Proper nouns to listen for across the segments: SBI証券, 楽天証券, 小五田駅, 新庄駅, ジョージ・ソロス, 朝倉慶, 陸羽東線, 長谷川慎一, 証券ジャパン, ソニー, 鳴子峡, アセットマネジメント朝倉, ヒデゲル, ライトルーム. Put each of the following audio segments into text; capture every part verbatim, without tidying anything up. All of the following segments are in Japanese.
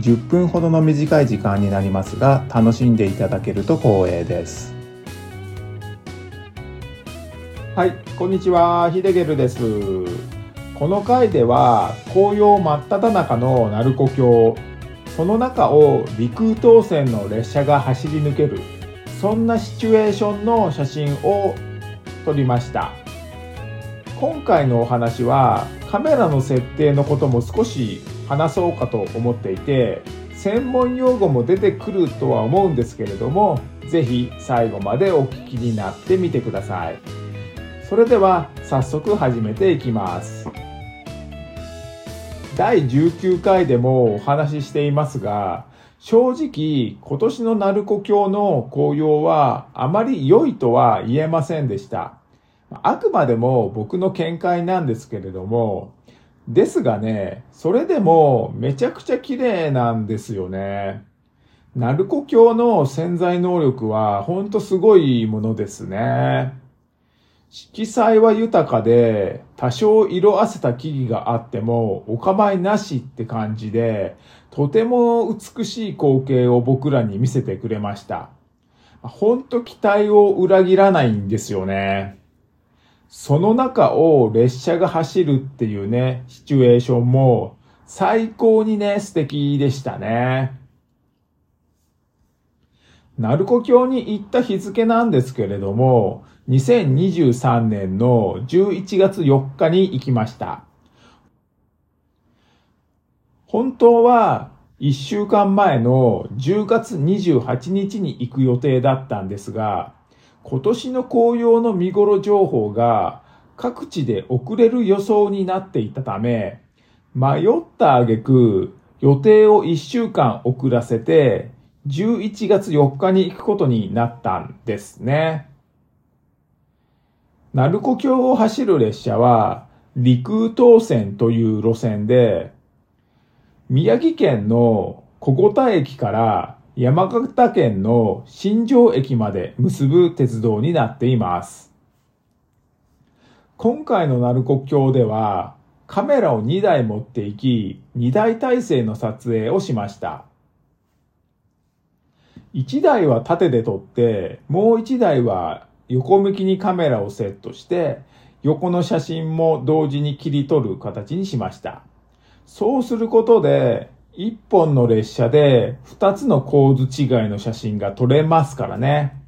じゅっぷんほどの短い時間になりますが、楽しんでいただけると光栄です。はい、こんにちは、ヒデゲルです。この回では紅葉真っ只中の鳴子峡、その中を陸羽東線の列車が走り抜ける、そんなシチュエーションの写真を撮りました。今回のお話はカメラの設定のことも少し話そうかと思っていて、専門用語も出てくるとは思うんですけれども、ぜひ最後までお聞きになってみてください。それでは早速始めていきます。だいじゅうきゅうかいでもお話ししていますが、正直今年の鳴子峡の紅葉はあまり良いとは言えませんでした。あくまでも僕の見解なんですけれども、ですがね、それでもめちゃくちゃ綺麗なんですよね。鳴子峡の潜在能力はほんとすごいものですね。色彩は豊かで、多少色あせた木々があってもお構いなしって感じで、とても美しい光景を僕らに見せてくれました。ほんと期待を裏切らないんですよね。その中を列車が走るっていうね、シチュエーションも最高にね、素敵でしたね。鳴子峡に行った日付なんですけれども、にせんにじゅうさんねんのじゅういちがつよっかに行きました。本当はいっしゅうかんまえのじゅうがつにじゅうはちにちに行く予定だったんですが、今年の紅葉の見頃情報が各地で遅れる予想になっていたため、迷った挙句予定をいっしゅうかん遅らせてじゅういちがつよっかに行くことになったんですね。鳴子峡を走る列車は陸羽東線という路線で、宮城県の小五田駅から山形県の新庄駅まで結ぶ鉄道になっています。今回の鳴子峡ではカメラをにだい持っていき、にだいたいせいの撮影をしました。いちだいは縦で撮って、もういちだいは横向きにカメラをセットして、横の写真も同時に切り取る形にしました。そうすることで、一本の列車で二つの構図違いの写真が撮れますからね。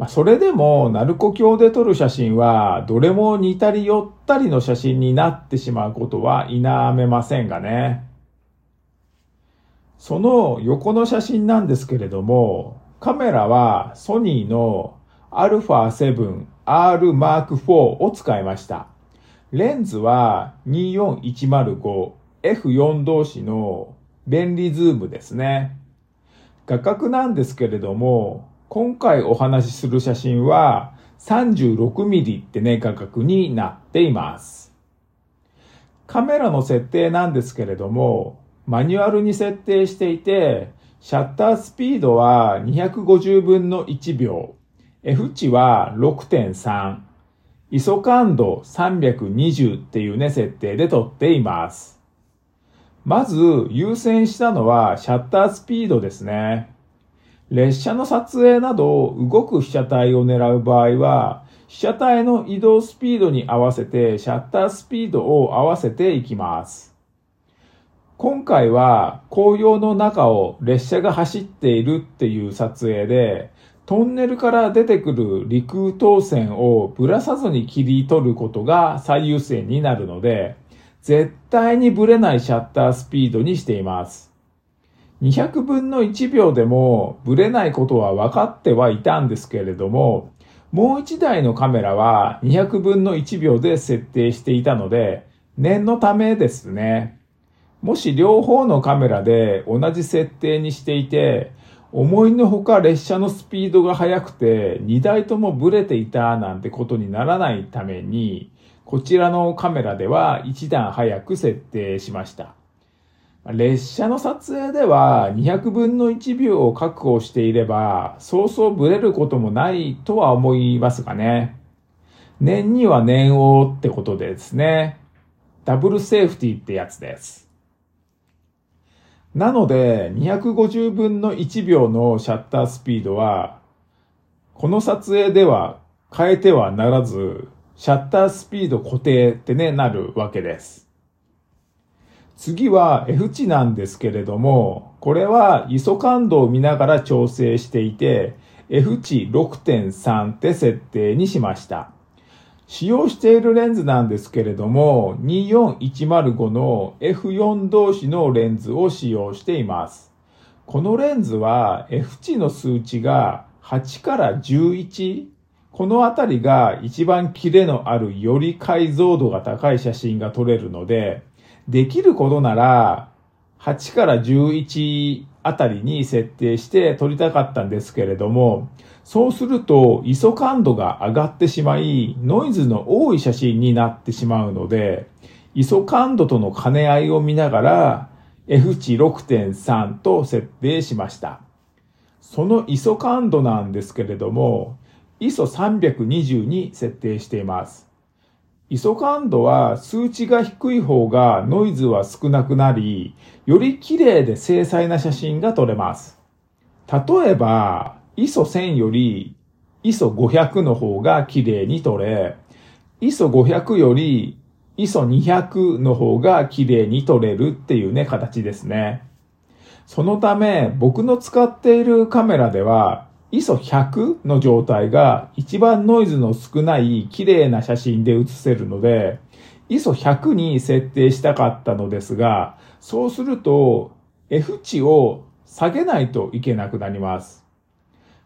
まあ、それでも鳴子峡で撮る写真はどれも似たり寄ったりの写真になってしまうことは否めませんがね。その横の写真なんですけれども、カメラはソニーのあるふぁななアールマークフォー を使いました。レンズはにじゅうよん いちまるごエフよん 同士の便利ズームですね。画角なんですけれども、今回お話しする写真は さんじゅうろくミリ ってね、画角になっています。カメラの設定なんですけれども、マニュアルに設定していて、シャッタースピードはにひゃくごじゅうぶんのいちびょう、F 値は ろくてんさん、アイエスオ感度さんびゃくにじゅうっていうね、設定で撮っています。まず優先したのはシャッタースピードですね。列車の撮影など動く被写体を狙う場合は、被写体の移動スピードに合わせてシャッタースピードを合わせていきます。今回は紅葉の中を列車が走っているっていう撮影で、トンネルから出てくる陸羽東線をぶらさずに切り取ることが最優先になるので、絶対にブレないシャッタースピードにしています。にひゃくぶんのいちびょうでもブレないことは分かってはいたんですけれども、もういちだいのカメラはにひゃくぶんのいちびょうで設定していたので、念のためですね。もし両方のカメラで同じ設定にしていて、思いのほか列車のスピードが速くてにだいともブレていたなんてことにならないために、こちらのカメラではいちだん早く設定しました。列車の撮影ではにひゃくぶんのいちびょうを確保していればそうそうブレることもないとは思いますがね、念には念をってことでですね、ダブルセーフティーってやつです。なのでにひゃくごじゅうぶんのいちびょうのシャッタースピードはこの撮影では変えてはならず、シャッタースピード固定ってねなるわけです。次は F 値なんですけれども、これはアイエスオ感度を見ながら調整していて F 値 ろくてんさん って設定にしました。使用しているレンズなんですけれどもにじゅうよんいちまるごの エフよん 同士のレンズを使用しています。このレンズは F 値の数値がはちからじゅういち、このあたりが一番キレのあるより解像度が高い写真が撮れるので、できることならはちからじゅういちあたりに設定して撮りたかったんですけれども、そうするとアイエスオ感度が上がってしまいノイズの多い写真になってしまうので、アイエスオ感度との兼ね合いを見ながら F 値 ろくてんさん と設定しました。そのアイエスオ感度なんですけれども アイエスオさんびゃくにじゅう に設定しています。アイエスオ感度は数値が低い方がノイズは少なくなり、より綺麗で精細な写真が撮れます。例えば アイエスオせん より アイエスオごひゃく の方が綺麗に撮れ、アイエスオごひゃく より アイエスオにひゃく の方が綺麗に撮れるっていうね形ですね。そのため僕の使っているカメラではアイエスオひゃく の状態が一番ノイズの少ない綺麗な写真で写せるので アイエスオひゃく に設定したかったのですが、そうすると F 値を下げないといけなくなります、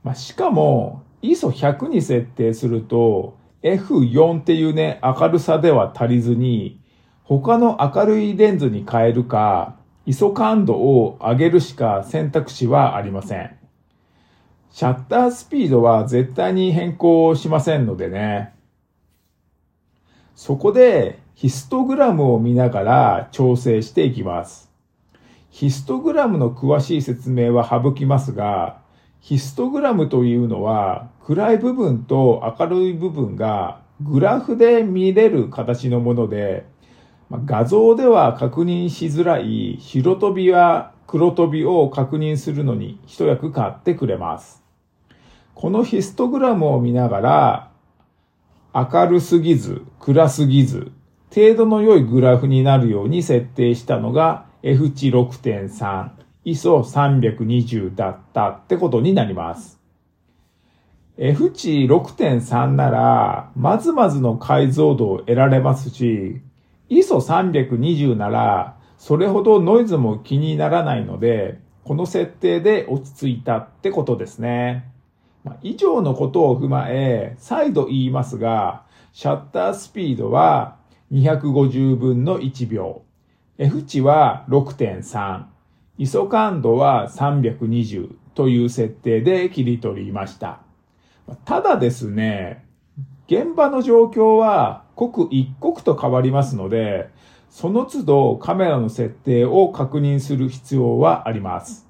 まあ、しかも アイエスオひゃく に設定すると エフよん っていうね明るさでは足りずに、他の明るいレンズに変えるか アイエスオ感度を上げるしか選択肢はありません。シャッタースピードは絶対に変更しませんのでね。そこでヒストグラムを見ながら調整していきます。ヒストグラムの詳しい説明は省きますが、ヒストグラムというのは暗い部分と明るい部分がグラフで見れる形のもので、画像では確認しづらい白飛びや黒飛びを確認するのに一役買ってくれます。このヒストグラムを見ながら、明るすぎず、暗すぎず、程度の良いグラフになるように設定したのが F 値 ろくてんさん、アイエスオさんびゃくにじゅう だったってことになります。F 値 ろくてんさん なら、まずまずの解像度を得られますし、アイエスオさんびゃくにじゅう なら、それほどノイズも気にならないので、この設定で落ち着いたってことですね。以上のことを踏まえ、再度言いますが、シャッタースピードはにひゃくごじゅうぶんのいちびょう、F 値は ろくてんさん、アイエスオ感度はさんびゃくにじゅうという設定で切り取りました。ただですね、現場の状況は刻一刻と変わりますので、その都度カメラの設定を確認する必要はあります。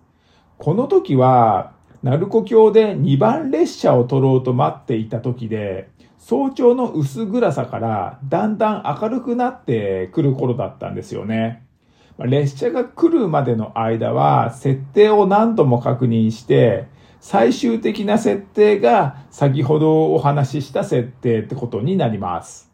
この時は、鳴子峡でにばんれっしゃを撮ろうと待っていた時で、早朝の薄暗さからだんだん明るくなってくる頃だったんですよね。列車が来るまでの間は設定を何度も確認して、最終的な設定が先ほどお話しした設定ってことになります。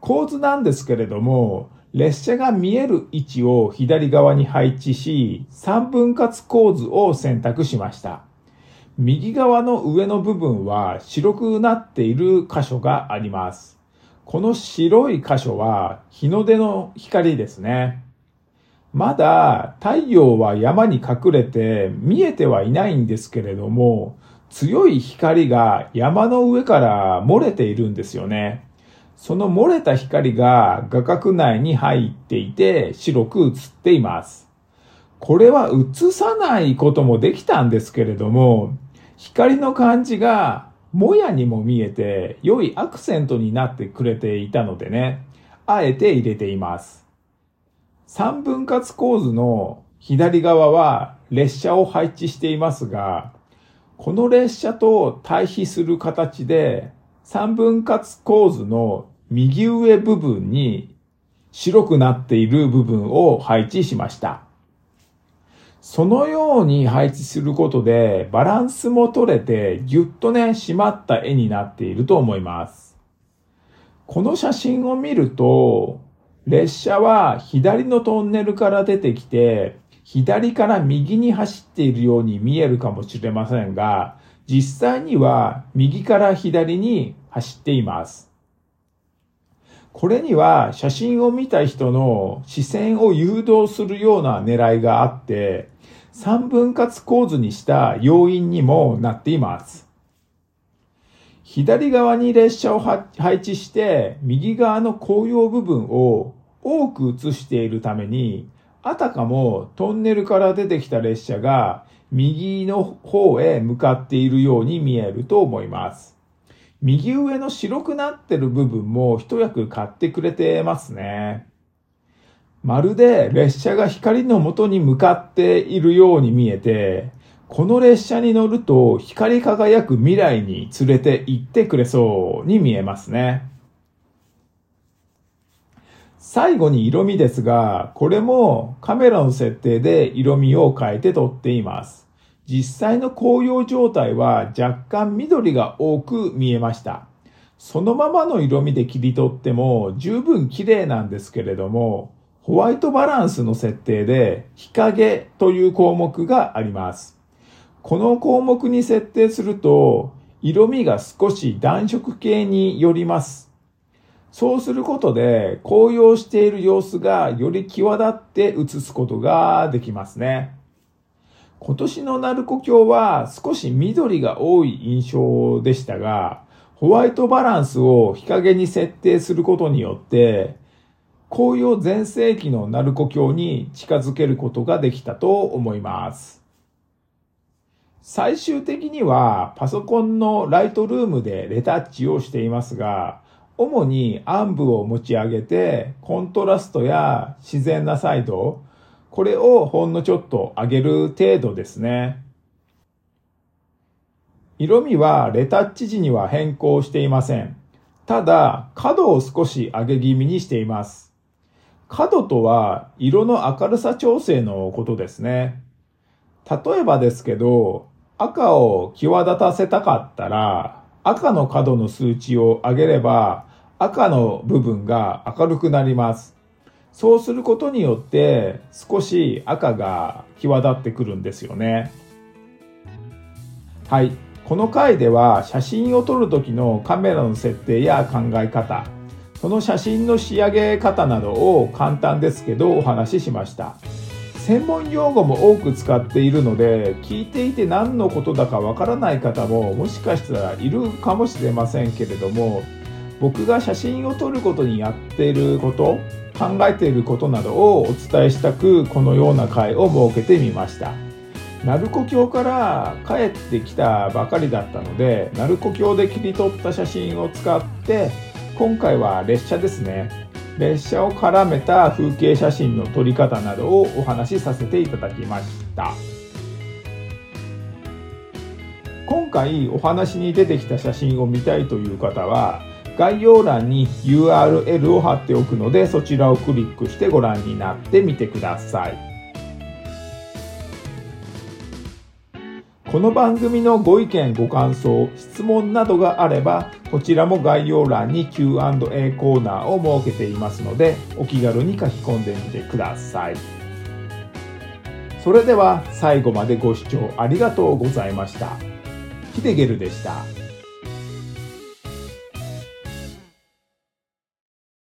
構図なんですけれども、列車が見える位置を左側に配置し、さんぶんかつ構図を選択しました。右側の上の部分は白くなっている箇所があります。この白い箇所は日の出の光ですね。まだ太陽は山に隠れて見えてはいないんですけれども、強い光が山の上から漏れているんですよね。その漏れた光が画角内に入っていて白く映っています。これは映さないこともできたんですけれども、光の感じがもやにも見えて良いアクセントになってくれていたのでね、あえて入れています。三分割構図の左側は列車を配置していますが、この列車と対比する形で三分割構図の右上部分に白くなっている部分を配置しました。そのように配置することでバランスも取れてぎゅっとね、締まった絵になっていると思います。この写真を見ると、列車は左のトンネルから出てきて、左から右に走っているように見えるかもしれませんが、実際には右から左に走っています。これには写真を見た人の視線を誘導するような狙いがあって、三分割構図にした要因にもなっています。左側に列車を配置して、右側の紅葉部分を多く写しているために、あたかもトンネルから出てきた列車が右の方へ向かっているように見えると思います。右上の白くなってる部分も一役買ってくれてますね。まるで列車が光の元に向かっているように見えて、この列車に乗ると光り輝く未来に連れて行ってくれそうに見えますね。最後に色味ですが、これもカメラの設定で色味を変えて撮っています。実際の紅葉状態は若干緑が多く見えました。そのままの色味で切り取っても十分綺麗なんですけれども、ホワイトバランスの設定で日陰という項目があります。この項目に設定すると色味が少し暖色系によります。そうすることで紅葉している様子がより際立って映すことができますね。今年の鳴子峡は少し緑が多い印象でしたが、ホワイトバランスを日陰に設定することによって、紅葉全盛期の鳴子峡に近づけることができたと思います。最終的にはパソコンのライトルームでレタッチをしていますが、主に暗部を持ち上げて、コントラストや自然な彩度、これをほんのちょっと上げる程度ですね。色味はレタッチ時には変更していません。ただ、角を少し上げ気味にしています。角とは色の明るさ調整のことですね。例えばですけど、赤を際立たせたかったら、赤の角の数値を上げれば、赤の部分が明るくなります。そうすることによって少し赤が際立ってくるんですよね。はい、この回では写真を撮る時のカメラの設定や考え方、その写真の仕上げ方などを簡単ですけどお話ししました。専門用語も多く使っているので、聞いていて何のことだかわからない方ももしかしたらいるかもしれませんけれども、僕が写真を撮ることにやっていること、考えていることなどをお伝えしたく、このような回を設けてみました。鳴子峡から帰ってきたばかりだったので、鳴子峡で切り取った写真を使って、今回は列車ですね。列車を絡めた風景写真の撮り方などをお話しさせていただきました。今回お話に出てきた写真を見たいという方は、概要欄に ユーアールエル を貼っておくので、そちらをクリックしてご覧になってみてください。この番組のご意見、ご感想、質問などがあれば、こちらも概要欄に キューアンドエー コーナーを設けていますので、お気軽に書き込んでみてください。それでは最後までご視聴ありがとうございました。ヒデゲルでした。